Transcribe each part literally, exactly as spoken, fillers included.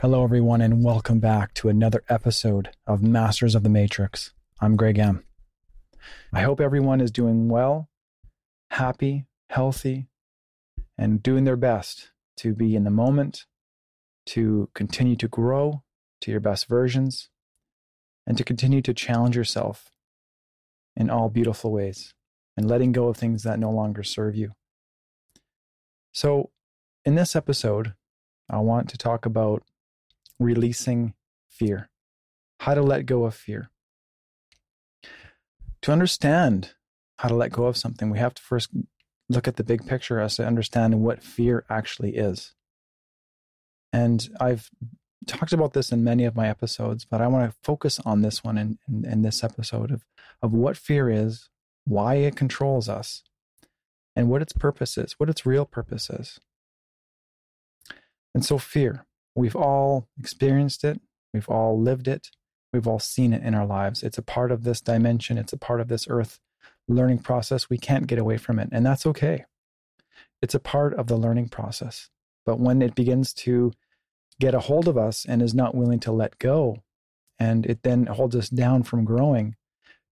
Hello, everyone, and welcome back to another episode of Masters of the Matrix. I'm Greg M. I hope everyone is doing well, happy, healthy, and doing their best to be in the moment, to continue to grow to your best versions, and to continue to challenge yourself in all beautiful ways and letting go of things that no longer serve you. So, in this episode, I want to talk about releasing fear, how to let go of fear. To understand how to let go of something, we have to first look at the big picture as to understand what fear actually is. And I've talked about this in many of my episodes, but I want to focus on this one in, in, in this episode of, of what fear is, why it controls us, and what its purpose is, what its real purpose is. And so fear. We've all experienced it. We've all lived it. We've all seen it in our lives. It's a part of this dimension. It's a part of this earth learning process. We can't get away from it, and that's okay. It's a part of the learning process. But when it begins to get a hold of us and is not willing to let go, and it then holds us down from growing,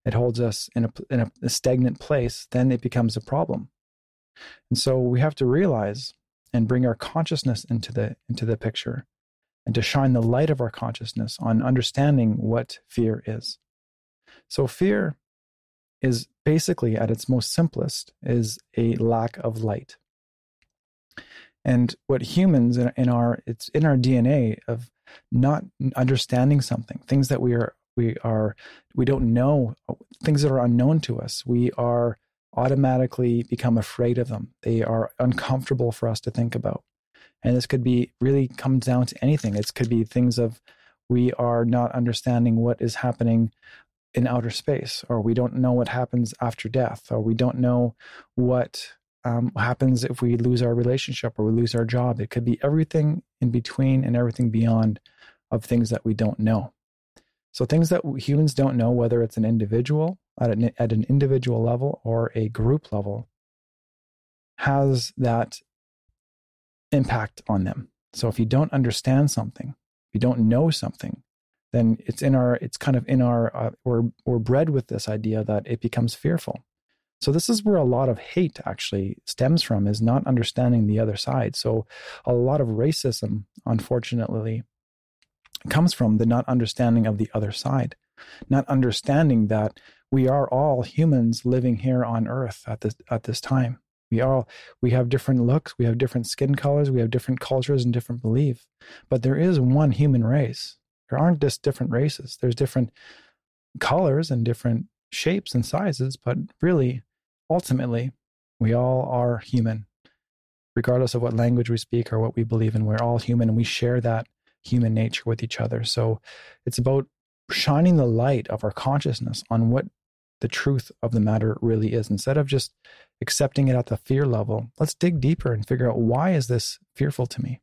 it holds us in a, in a, a stagnant place, then it becomes a problem. And so we have to realize and bring our consciousness into the into the picture, and to shine the light of our consciousness on understanding what fear is. So fear is basically, at its most simplest, is a lack of light. And what humans in, in our it's in our D N A of not understanding something, things that we are we are we don't know, things that are unknown to us, we are automatically become afraid of them. They are uncomfortable for us to think about. And this could be really comes down to anything. It could be things of we are not understanding what is happening in outer space, or we don't know what happens after death, or we don't know what um, happens if we lose our relationship or we lose our job. It could be everything in between and everything beyond of things that we don't know. So things that humans don't know, whether it's an individual at an, at an individual level or a group level, has that impact on them. So if you don't understand something, if you don't know something, then it's in our, it's kind of in our, uh, we're we're bred with this idea that it becomes fearful. So this is where a lot of hate actually stems from, is not understanding the other side. So a lot of racism, unfortunately, comes from the not understanding of the other side, not understanding that we are all humans living here on Earth at this at this time. We all we have different looks, we have different skin colors, we have different cultures and different beliefs. But there is one human race. There aren't just different races. There's different colors and different shapes and sizes, but really, ultimately, we all are human. Regardless of what language we speak or what we believe in, we're all human, and we share that human nature with each other. So it's about shining the light of our consciousness on what the truth of the matter really is. Instead of just accepting it at the fear level, let's dig deeper and figure out, why is this fearful to me?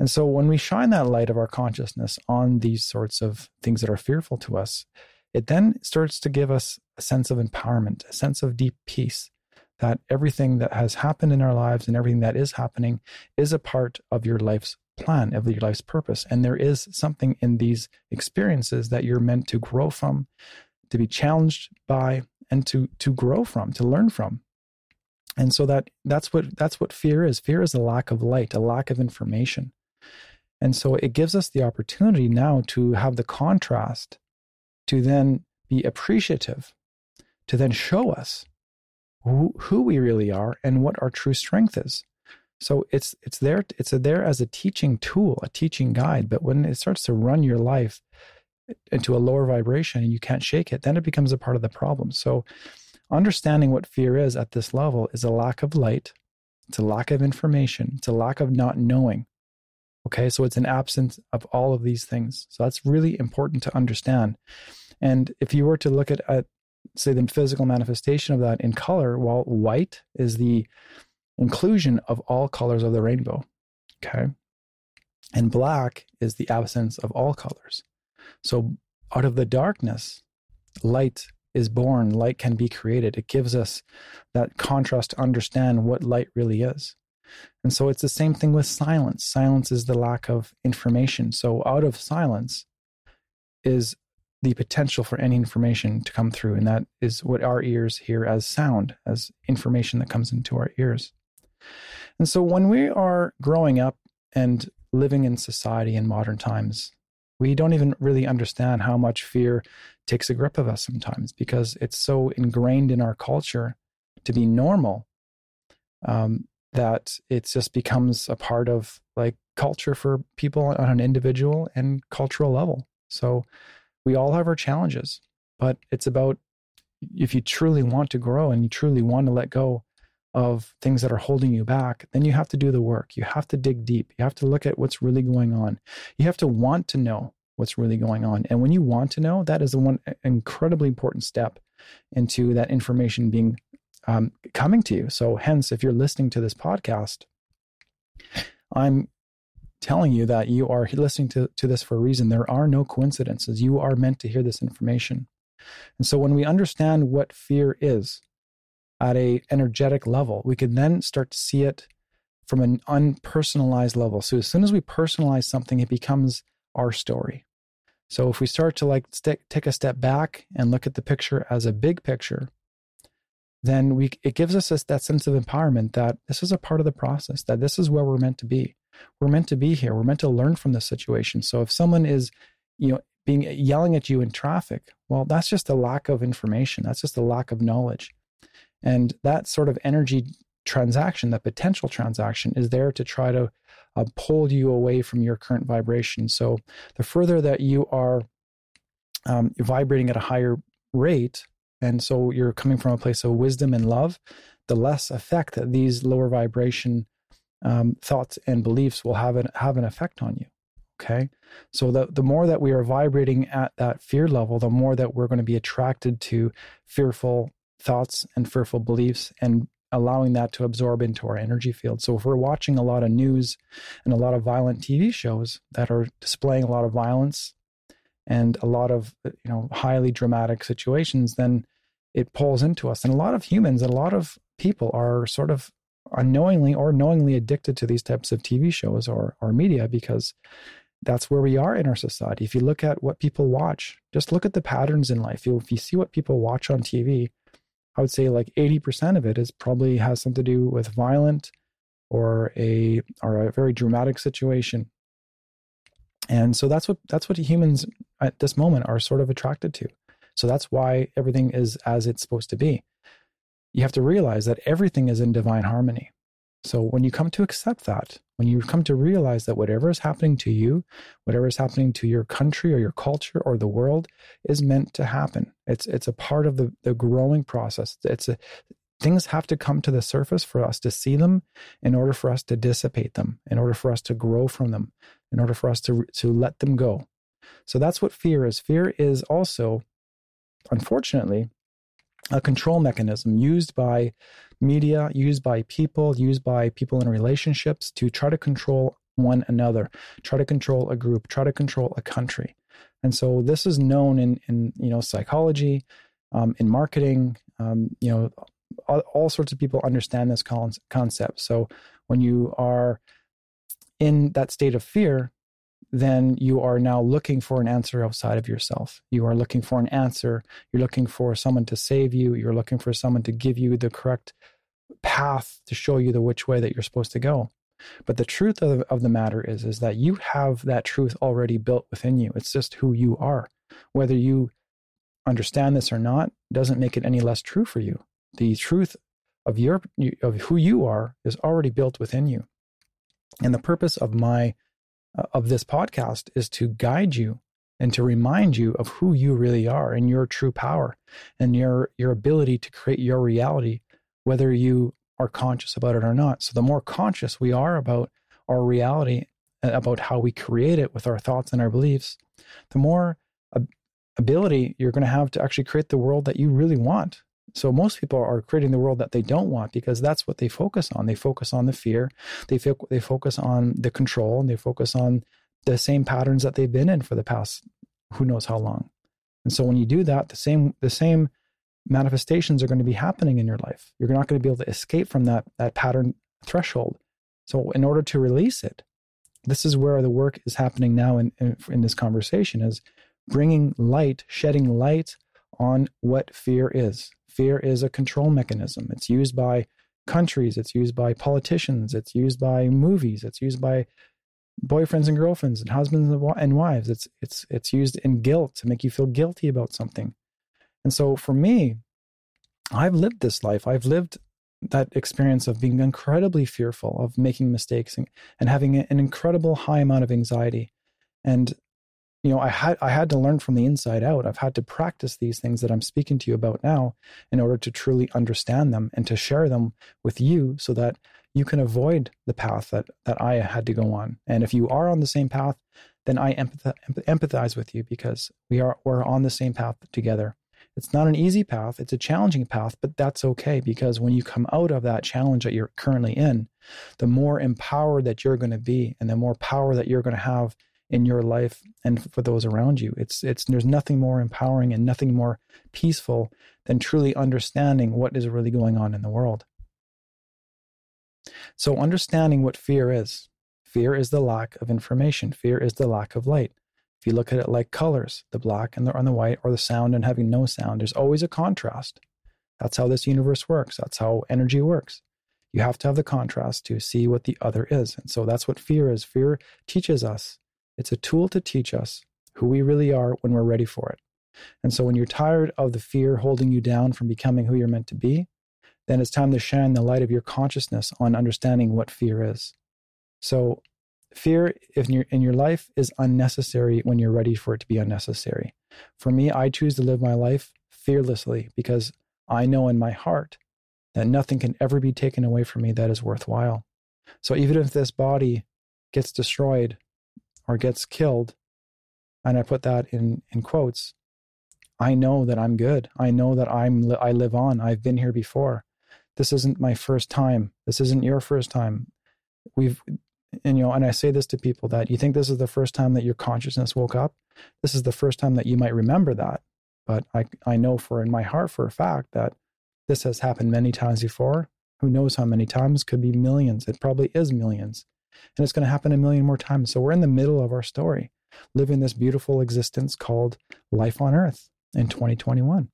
And so when we shine that light of our consciousness on these sorts of things that are fearful to us, it then starts to give us a sense of empowerment, a sense of deep peace, that everything that has happened in our lives and everything that is happening is a part of your life's plan, of your life's purpose. And there is something in these experiences that you're meant to grow from, to be challenged by, and to to grow from, to learn from. And so that that's what that's what fear is. Fear is a lack of light, a lack of information. And so it gives us the opportunity now to have the contrast, to then be appreciative, to then show us who, who we really are and what our true strength is. So it's it's there it's there as a teaching tool, a teaching guide. But when it starts to run your life into a lower vibration and you can't shake it, then it becomes a part of the problem. So understanding what fear is at this level is a lack of light. It's a lack of information. It's a lack of not knowing. Okay, so it's an absence of all of these things. So that's really important to understand. And if you were to look at, at say, the physical manifestation of that in color, well, white is the inclusion of all colors of the rainbow, okay? And black is the absence of all colors. So out of the darkness, light is born, light can be created. It gives us that contrast to understand what light really is. And so it's the same thing with silence. Silence is the lack of information. So out of silence is the potential for any information to come through. And that is what our ears hear as sound, as information that comes into our ears. And so when we are growing up and living in society in modern times, we don't even really understand how much fear takes a grip of us sometimes, because it's so ingrained in our culture to be normal um, that it just becomes a part of like culture for people on an individual and cultural level. So we all have our challenges, but it's about, if you truly want to grow and you truly want to let go of things that are holding you back, then you have to do the work. You have to dig deep. You have to look at what's really going on. You have to want to know what's really going on. And when you want to know, that is the one incredibly important step into that information being um, coming to you. So hence, if you're listening to this podcast, I'm telling you that you are listening to, to this for a reason. There are no coincidences. You are meant to hear this information. And so when we understand what fear is, at a energetic level, we can then start to see it from an unpersonalized level. So as soon as we personalize something, it becomes our story. So if we start to like st- take a step back and look at the picture as a big picture, then we it gives us this, that sense of empowerment that this is a part of the process, that this is where we're meant to be. We're meant to be here. We're meant to learn from this situation. So if someone is, you know, being yelling at you in traffic, well, that's just a lack of information. That's just a lack of knowledge. And that sort of energy transaction, that potential transaction, is there to try to uh, pull you away from your current vibration. So the further that you are um, vibrating at a higher rate, and so you're coming from a place of wisdom and love, the less effect that these lower vibration um, thoughts and beliefs will have an, have an effect on you. Okay. So the, the more that we are vibrating at that fear level, the more that we're going to be attracted to fearful thoughts and fearful beliefs, and allowing that to absorb into our energy field. So if we're watching a lot of news and a lot of violent T V shows that are displaying a lot of violence and a lot of, you know, highly dramatic situations, then it pulls into us. And a lot of humans, a lot of people are sort of unknowingly or knowingly addicted to these types of T V shows or, or media, because that's where we are in our society. If you look at what people watch, just look at the patterns in life. If you see what people watch on T V, I would say like eighty percent of it is probably has something to do with violent or a or a very dramatic situation. And so that's what that's what humans at this moment are sort of attracted to. So that's why everything is as it's supposed to be. You have to realize that everything is in divine harmony. So when you come to accept that, when you come to realize that whatever is happening to you, whatever is happening to your country or your culture or the world is meant to happen. It's it's a part of the, the growing process. It's a, things have to come to the surface for us to see them, in order for us to dissipate them, in order for us to grow from them, in order for us to to let them go. So that's what fear is. Fear is also, unfortunately, a control mechanism used by media, used by people, used by people in relationships to try to control one another, try to control a group, try to control a country. And so this is known in, in you know, psychology, um, in marketing, um, you know, all, all sorts of people understand this con- concept. So when you are in that state of fear, then you are now looking for an answer outside of yourself. You are looking for an answer. You're looking for someone to save you. You're looking for someone to give you the correct path to show you the which way that you're supposed to go. But the truth of, of the matter is, is that you have that truth already built within you. It's just who you are. Whether you understand this or not doesn't make it any less true for you. The truth of your of who you are is already built within you. And the purpose of my of this podcast is to guide you and to remind you of who you really are and your true power and your your ability to create your reality, whether you are conscious about it or not. So the more conscious we are about our reality, about how we create it with our thoughts and our beliefs, the more ab- ability you're going to have to actually create the world that you really want. So most people are creating the world that they don't want, because that's what they focus on. They focus on the fear, they fo- they focus on the control, and they focus on the same patterns that they've been in for the past who knows how long. And so when you do that, the same the same manifestations are going to be happening in your life. You're not going to be able to escape from that, that pattern threshold. So in order to release it, this is where the work is happening now in, in, in this conversation, is bringing light, shedding light on what fear is. Fear is a control mechanism. It's used by countries. It's used by politicians. It's used by movies. It's used by boyfriends and girlfriends and husbands and wives. It's, it's, it's used in guilt to make you feel guilty about something. And so for me, I've lived this life. I've lived that experience of being incredibly fearful of making mistakes and, and having an incredible high amount of anxiety. And, you know, I had, I had to learn from the inside out. I've had to practice these things that I'm speaking to you about now in order to truly understand them and to share them with you so that you can avoid the path that, that I had to go on. And if you are on the same path, then I empath- empathize with you, because we are, we're on the same path together. It's not an easy path. It's a challenging path, but that's okay, because when you come out of that challenge that you're currently in, the more empowered that you're going to be and the more power that you're going to have in your life and for those around you. It's, it's, there's nothing more empowering and nothing more peaceful than truly understanding what is really going on in the world. So understanding what fear is. Fear is the lack of information. Fear is the lack of light. If you look at it like colors, the black and the, and the white, or the sound and having no sound, there's always a contrast. That's how this universe works. That's how energy works. You have to have the contrast to see what the other is. And so that's what fear is. Fear teaches us. It's a tool to teach us who we really are when we're ready for it. And so when you're tired of the fear holding you down from becoming who you're meant to be, then it's time to shine the light of your consciousness on understanding what fear is. So fear in your, in your life is unnecessary when you're ready for it to be unnecessary. For me, I choose to live my life fearlessly because I know in my heart that nothing can ever be taken away from me that is worthwhile. So even if this body gets destroyed or gets killed, and I put that in, in quotes, I know that I'm good. I know that I'm I live on. I've been here before. This isn't my first time. This isn't your first time. We've, and you know, and I say this to people that you think this is the first time that your consciousness woke up. This is the first time that you might remember that. But I, I know for in my heart for a fact that this has happened many times before. Who knows how many times? Could be millions. It probably is millions. And it's going to happen a million more times. So we're in the middle of our story, living this beautiful existence called life on Earth in twenty twenty-one.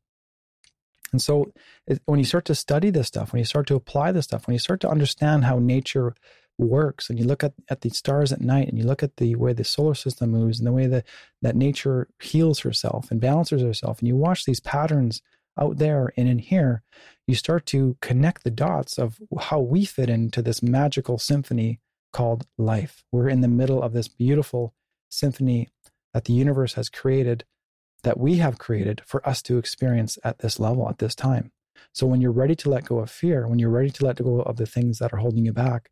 And so it, when you start to study this stuff, when you start to apply this stuff, when you start to understand how nature works, and you look at, at the stars at night, and you look at the way the solar system moves, and the way that, that nature heals herself and balances herself, and you watch these patterns out there and in here, you start to connect the dots of how we fit into this magical symphony called life. We're in the middle of this beautiful symphony that the universe has created, that we have created for us to experience at this level, at this time. So when you're ready to let go of fear, when you're ready to let go of the things that are holding you back,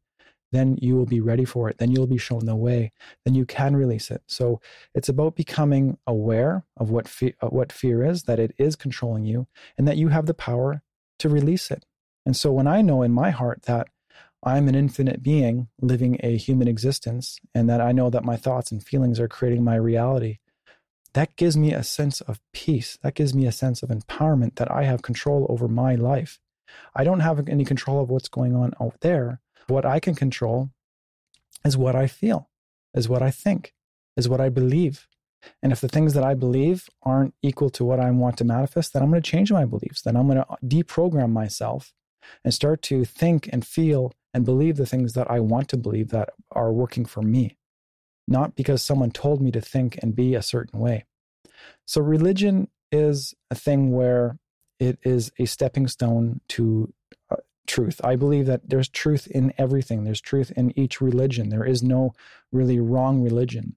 then you will be ready for it. Then you'll be shown the way. Then you can release it. So it's about becoming aware of what fe- of what fear is, that it is controlling you, and that you have the power to release it. And so when I know in my heart that I'm an infinite being living a human existence, and that I know that my thoughts and feelings are creating my reality, that gives me a sense of peace. That gives me a sense of empowerment that I have control over my life. I don't have any control of what's going on out there. What I can control is what I feel, is what I think, is what I believe. And if the things that I believe aren't equal to what I want to manifest, then I'm going to change my beliefs. Then I'm going to deprogram myself and start to think and feel and believe the things that I want to believe that are working for me, not because someone told me to think and be a certain way. So religion is a thing where it is a stepping stone to uh, truth. I believe that there's truth in everything. There's truth in each religion. There is no really wrong religion.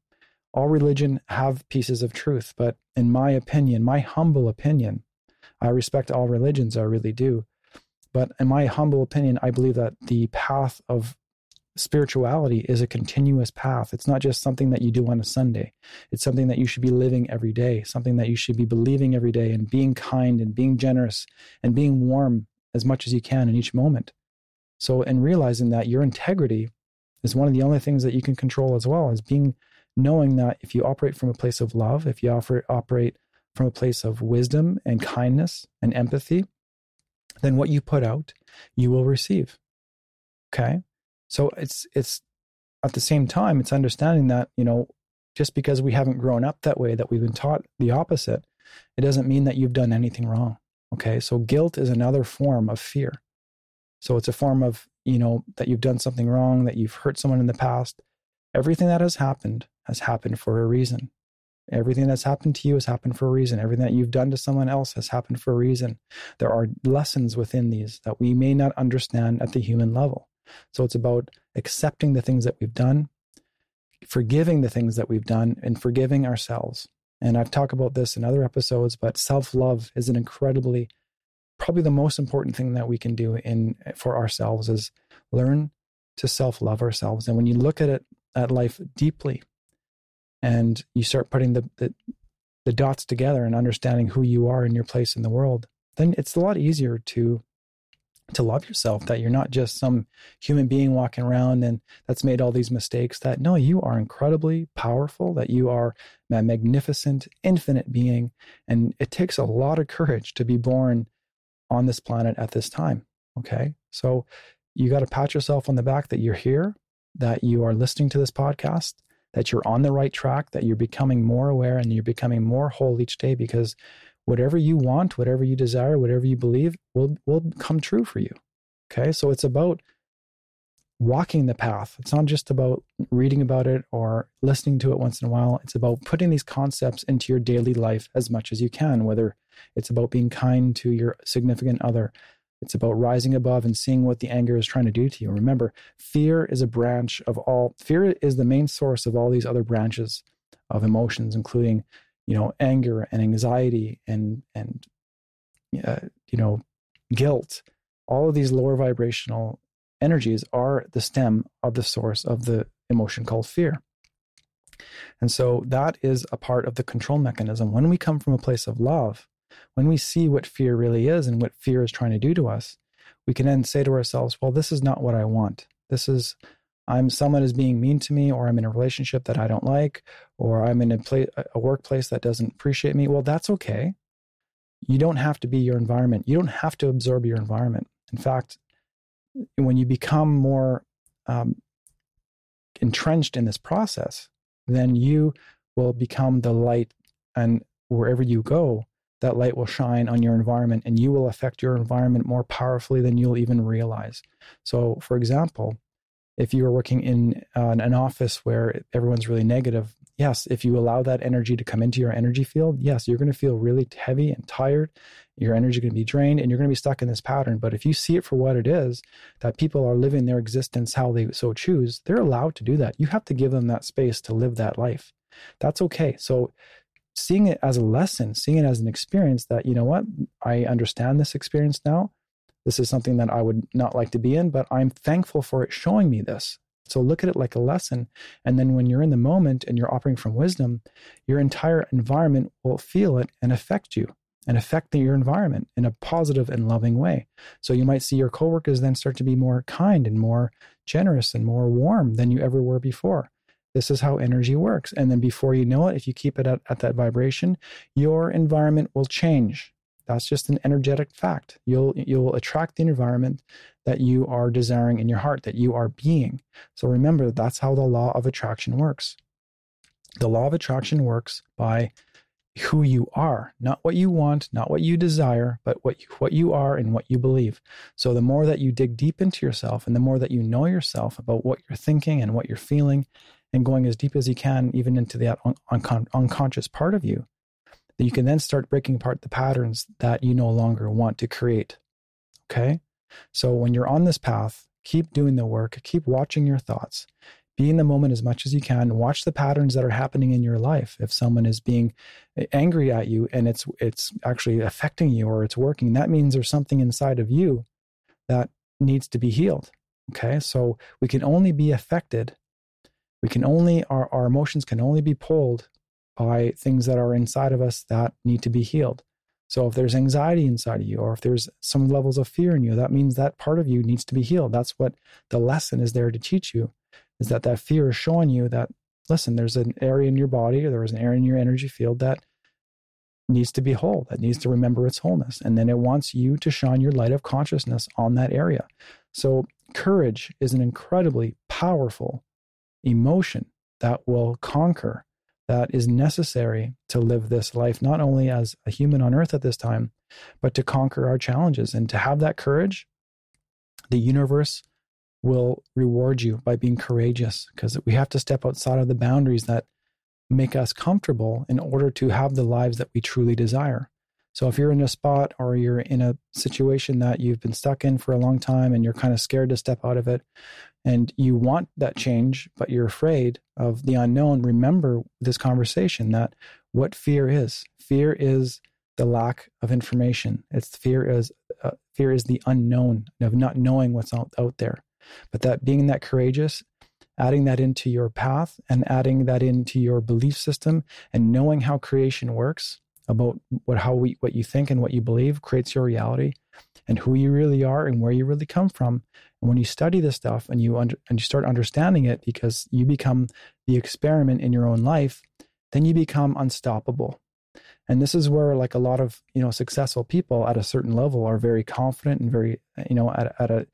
All religion have pieces of truth, but in my opinion, my humble opinion, I respect all religions, I really do. But in my humble opinion, I believe that the path of spirituality is a continuous path. It's not just something that you do on a Sunday. It's something that you should be living every day, something that you should be believing every day, and being kind and being generous and being warm as much as you can in each moment. So, and realizing that your integrity is one of the only things that you can control as well, as being, knowing that if you operate from a place of love, if you offer, operate from a place of wisdom and kindness and empathy, then what you put out, you will receive. Okay? So it's it's at the same time, it's understanding that, you know, just because we haven't grown up that way, that we've been taught the opposite, it doesn't mean that you've done anything wrong. Okay? So guilt is another form of fear. So it's a form of, you know, that you've done something wrong, that you've hurt someone in the past. Everything that has happened has happened for a reason. Everything that's happened to you has happened for a reason. Everything that you've done to someone else has happened for a reason. There are lessons within these that we may not understand at the human level. So it's about accepting the things that we've done, forgiving the things that we've done, and forgiving ourselves. And I've talked about this in other episodes, but self-love is an incredibly, probably the most important thing that we can do in for ourselves is learn to self-love ourselves. And when you look at it, at life deeply, and you start putting the, the the dots together and understanding who you are and your place in the world, then it's a lot easier to to love yourself, that you're not just some human being walking around and that's made all these mistakes, that no, you are incredibly powerful, that you are a magnificent, infinite being. And it takes a lot of courage to be born on this planet at this time, okay? So you got to pat yourself on the back that you're here, that you are listening to this podcast, that you're on the right track, that you're becoming more aware and you're becoming more whole each day, because whatever you want, whatever you desire, whatever you believe will will come true for you. Okay? So it's about walking the path. It's not just about reading about it or listening to it once in a while. It's about putting these concepts into your daily life as much as you can, whether it's about being kind to your significant other. It's about rising above and seeing what the anger is trying to do to you. Remember, fear is a branch of all, fear is the main source of all these other branches of emotions, including, you know, anger and anxiety and, and uh, you know, guilt. All of these lower vibrational energies are the stem of the source of the emotion called fear. And so that is a part of the control mechanism. When we come from a place of love, when we see what fear really is and what fear is trying to do to us, we can then say to ourselves, well, this is not what I want. This is, I'm, someone is being mean to me, or I'm in a relationship that I don't like, or I'm in a, pla- a workplace that doesn't appreciate me. Well, that's okay. You don't have to be your environment. You don't have to absorb your environment. In fact, when you become more um, entrenched in this process, then you will become the light, and wherever you go, that light will shine on your environment, and you will affect your environment more powerfully than you'll even realize. So, for example, if you are working in uh, an office where everyone's really negative, yes, if you allow that energy to come into your energy field, yes, you're going to feel really heavy and tired. Your energy is going to be drained, and you're going to be stuck in this pattern. But if you see it for what it is, that people are living their existence how they so choose, they're allowed to do that. You have to give them that space to live that life. That's okay. So, seeing it as a lesson, seeing it as an experience that, you know what, I understand this experience now. This is something that I would not like to be in, but I'm thankful for it showing me this. So look at it like a lesson. And then when you're in the moment and you're operating from wisdom, your entire environment will feel it and affect you and affect your environment in a positive and loving way. So you might see your coworkers then start to be more kind and more generous and more warm than you ever were before. This is how energy works. And then before you know it, if you keep it at, at that vibration, your environment will change. That's just an energetic fact. You'll you'll attract the environment that you are desiring in your heart, that you are being. So remember, that's how the law of attraction works. The law of attraction works by who you are, not what you want, not what you desire, but what you, what you are and what you believe. So the more that you dig deep into yourself and the more that you know yourself about what you're thinking and what you're feeling, and going as deep as you can, even into that un- un- unconscious part of you, that you can then start breaking apart the patterns that you no longer want to create. Okay? So when you're on this path, keep doing the work, keep watching your thoughts, be in the moment as much as you can, watch the patterns that are happening in your life. If someone is being angry at you and it's it's actually affecting you or it's working, that means there's something inside of you that needs to be healed. Okay? So we can only be affected We can only, our, our emotions can only be pulled by things that are inside of us that need to be healed. So if there's anxiety inside of you, or if there's some levels of fear in you, that means that part of you needs to be healed. That's what the lesson is there to teach you, is that that fear is showing you that, listen, there's an area in your body, or there was an area in your energy field that needs to be whole, that needs to remember its wholeness. And then it wants you to shine your light of consciousness on that area. So courage is an incredibly powerful emotion that will conquer, that is necessary to live this life, not only as a human on earth at this time, but to conquer our challenges. And to have that courage, the universe will reward you by being courageous, because we have to step outside of the boundaries that make us comfortable in order to have the lives that we truly desire. So if you're in a spot or you're in a situation that you've been stuck in for a long time and you're kind of scared to step out of it and you want that change, but you're afraid of the unknown, remember this conversation, that what fear is. Fear is the lack of information. It's fear is uh, fear is the unknown, of not knowing what's out, out there. But that being that courageous, adding that into your path and adding that into your belief system and knowing how creation works, about what how we what you think and what you believe creates your reality and who you really are and where you really come from. And when you study this stuff and you under, and you start understanding it, because you become the experiment in your own life, then you become unstoppable. And this is where, like, a lot of, you know, successful people at a certain level are very confident and very, you know, at, at a,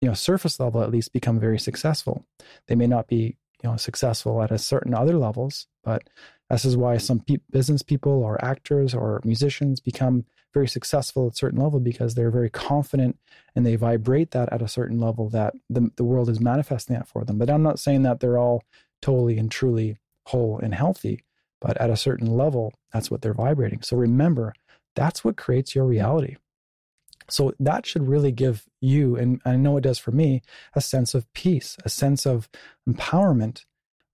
you know, surface level at least, become very successful. They may not be, you know, successful at a certain other levels, but this is why some pe- business people or actors or musicians become very successful at a certain level, because they're very confident and they vibrate that at a certain level that the, the world is manifesting that for them. But I'm not saying that they're all totally and truly whole and healthy, but at a certain level, that's what they're vibrating. So remember, that's what creates your reality. So that should really give you, and I know it does for me, a sense of peace, a sense of empowerment,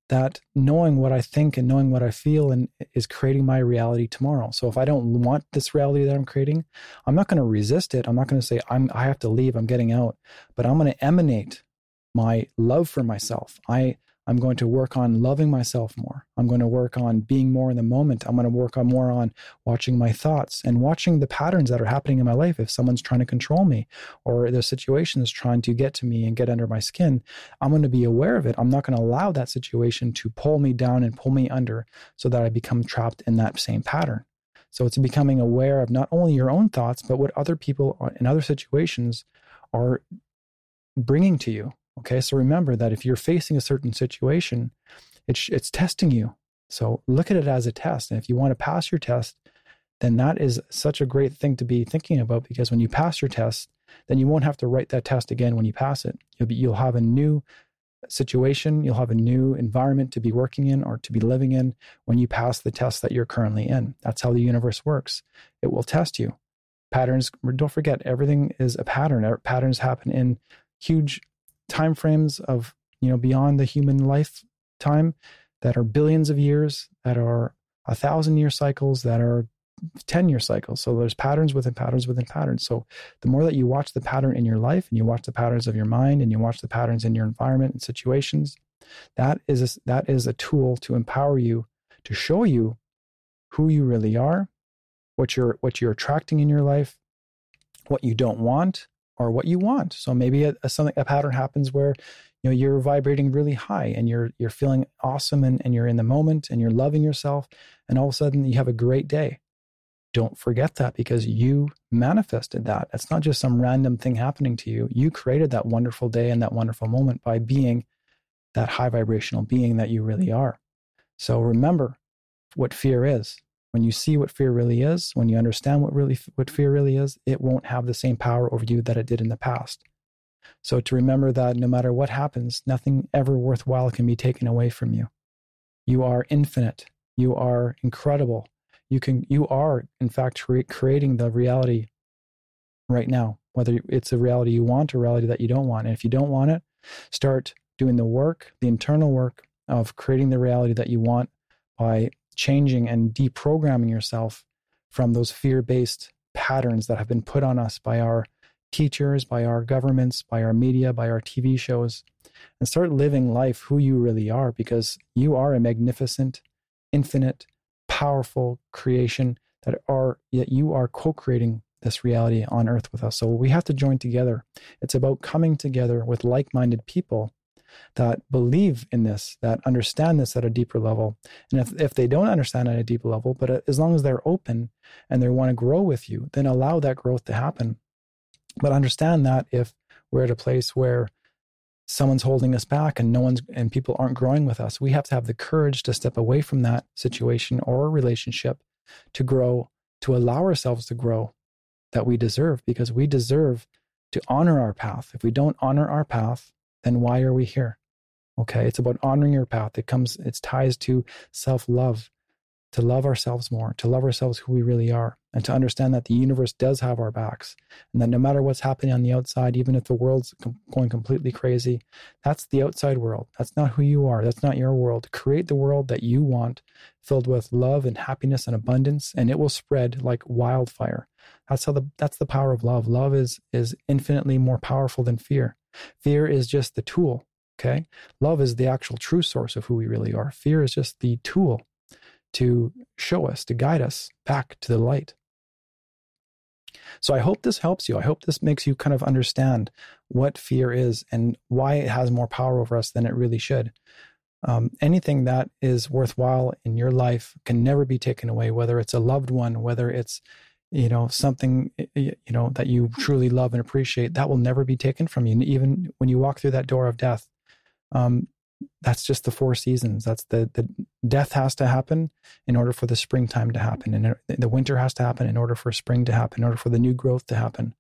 that knowing what I think and knowing what I feel and is creating my reality tomorrow. So if I don't want this reality that I'm creating, I'm not going to resist it. I'm not going to say, I'm, I have to leave, I'm getting out, but I'm going to emanate my love for myself. I, I'm going to work on loving myself more. I'm going to work on being more in the moment. I'm going to work on more on watching my thoughts and watching the patterns that are happening in my life. If someone's trying to control me or their situation is trying to get to me and get under my skin, I'm going to be aware of it. I'm not going to allow that situation to pull me down and pull me under so that I become trapped in that same pattern. So it's becoming aware of not only your own thoughts, but what other people in other situations are bringing to you. Okay, so remember that if you're facing a certain situation, it's it's testing you. So look at it as a test. And if you want to pass your test, then that is such a great thing to be thinking about, because when you pass your test, then you won't have to write that test again when you pass it. You'll be, you'll have a new situation, you'll have a new environment to be working in or to be living in when you pass the test that you're currently in. That's how the universe works. It will test you. Patterns, don't forget, everything is a pattern. Patterns happen in huge timeframes of, you know, beyond the human lifetime, that are billions of years, that are a thousand year cycles, that are ten year cycles. So there's patterns within patterns within patterns. So the more that you watch the pattern in your life and you watch the patterns of your mind and you watch the patterns in your environment and situations, that is a, that is a tool to empower you, to show you who you really are, what you're what you're attracting in your life, what you don't want, or what you want. So maybe a, a something a pattern happens where, you know, you're vibrating really high and you're you're feeling awesome and, and you're in the moment and you're loving yourself, and all of a sudden you have a great day. Don't forget that, because you manifested that. It's not just some random thing happening to you. You created that wonderful day and that wonderful moment by being that high vibrational being that you really are. So remember what fear is. When you see what fear really is, when you understand what really what fear really is, it won't have the same power over you that it did in the past. So to remember that no matter what happens, nothing ever worthwhile can be taken away from you. You are infinite. You are incredible. You can. You are, in fact, re- creating the reality right now, whether it's a reality you want or a reality that you don't want. And if you don't want it, start doing the work, the internal work of creating the reality that you want by changing and deprogramming yourself from those fear-based patterns that have been put on us by our teachers, by our governments, by our media, by our T V shows, and start living life who you really are, because you are a magnificent, infinite, powerful creation that are, yet you are co-creating this reality on earth with us. So we have to join together. It's about coming together with like-minded people that believe in this, that understand this at a deeper level. And if, if they don't understand at a deeper level, but as long as they're open and they want to grow with you, then allow that growth to happen. But understand that if we're at a place where someone's holding us back and no one's and people aren't growing with us, we have to have the courage to step away from that situation or relationship to grow, to allow ourselves to grow that we deserve, because we deserve to honor our path. If we don't honor our path, then why are we here? Okay, it's about honoring your path. It comes, it's ties to self-love, to love ourselves more, to love ourselves who we really are, and to understand that the universe does have our backs, and that no matter what's happening on the outside, even if the world's com- going completely crazy, that's the outside world. That's not who you are. That's not your world. Create the world that you want, filled with love and happiness and abundance, and it will spread like wildfire. That's how the that's the power of love. Love is is infinitely more powerful than fear. Fear is just the tool, okay? Love is the actual true source of who we really are. Fear is just the tool to show us, to guide us back to the light. So I hope this helps you. I hope this makes you kind of understand what fear is and why it has more power over us than it really should. Um, anything that is worthwhile in your life can never be taken away, whether it's a loved one, whether it's you know, something, you know, that you truly love and appreciate, that will never be taken from you. Even when you walk through that door of death, um, that's just the four seasons. That's the, the death has to happen in order for the springtime to happen. And the winter has to happen in order for spring to happen, in order for the new growth to happen.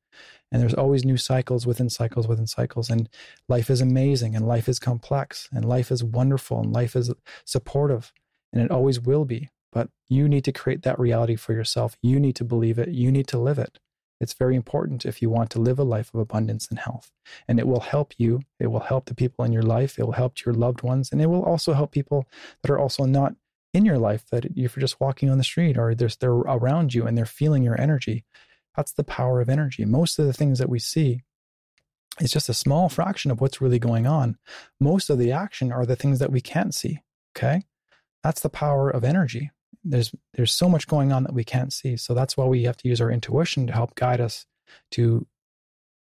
And there's always new cycles within cycles within cycles. And life is amazing, and life is complex, and life is wonderful, and life is supportive, and it always will be. But you need to create that reality for yourself. You need to believe it. You need to live it. It's very important if you want to live a life of abundance and health. And it will help you. It will help the people in your life. It will help your loved ones. And it will also help people that are also not in your life, that you're just walking on the street or they're around you and they're feeling your energy. That's the power of energy. Most of the things that we see, it's just a small fraction of what's really going on. Most of the action are the things that we can't see. Okay? That's the power of energy. There's there's so much going on that we can't see. So that's why we have to use our intuition to help guide us to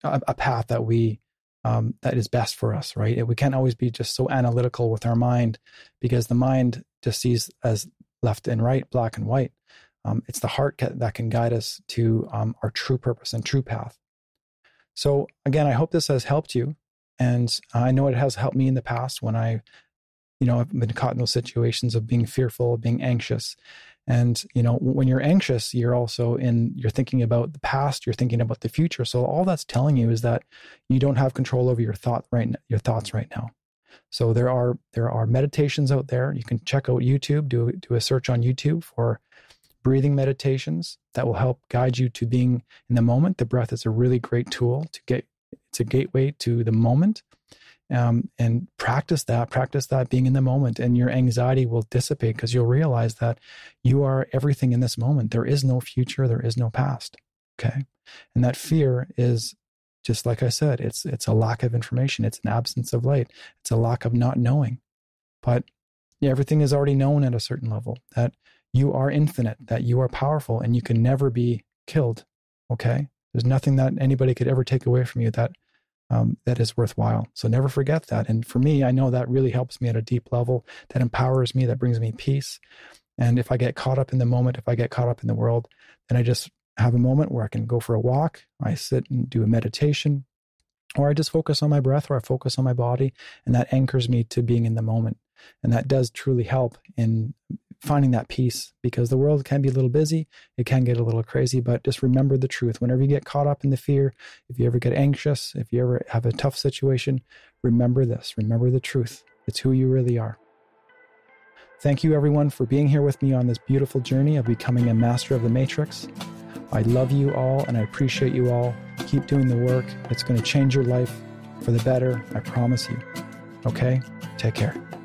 a, a path that we um, that is best for us, right? We can't always be just so analytical with our mind, because the mind just sees as left and right, black and white. Um, it's the heart ca- that can guide us to um, our true purpose and true path. So again, I hope this has helped you. And I know it has helped me in the past when I You know, I've been caught in those situations of being fearful, of being anxious. And, you know, when you're anxious, you're also in, you're thinking about the past, you're thinking about the future. So all that's telling you is that you don't have control over your thought right now, your thoughts right now. So there are, there are meditations out there. You can check out YouTube, do, do a search on YouTube for breathing meditations that will help guide you to being in the moment. The breath is a really great tool to get, it's a gateway to the moment. Um, and practice that, practice that being in the moment, and your anxiety will dissipate, because you'll realize that you are everything in this moment. There is no future. There is no past. Okay. And that fear is just, like I said, it's, it's a lack of information. It's an absence of light. It's a lack of not knowing, but everything is already known at a certain level, that you are infinite, that you are powerful, and you can never be killed. Okay. There's nothing that anybody could ever take away from you that Um, that is worthwhile. So never forget that. And for me, I know that really helps me at a deep level. That empowers me. That brings me peace. And if I get caught up in the moment, if I get caught up in the world, then I just have a moment where I can go for a walk. I sit and do a meditation, or I just focus on my breath, or I focus on my body. And that anchors me to being in the moment. And that does truly help in finding that peace, because the world can be a little busy. It can get a little crazy, but just remember the truth. Whenever you get caught up in the fear, if you ever get anxious, if you ever have a tough situation, remember this, remember the truth. It's who you really are. Thank you everyone for being here with me on this beautiful journey of becoming a master of the matrix. I love you all and I appreciate you all. Keep doing the work. It's going to change your life for the better. I promise you. Okay. Take care.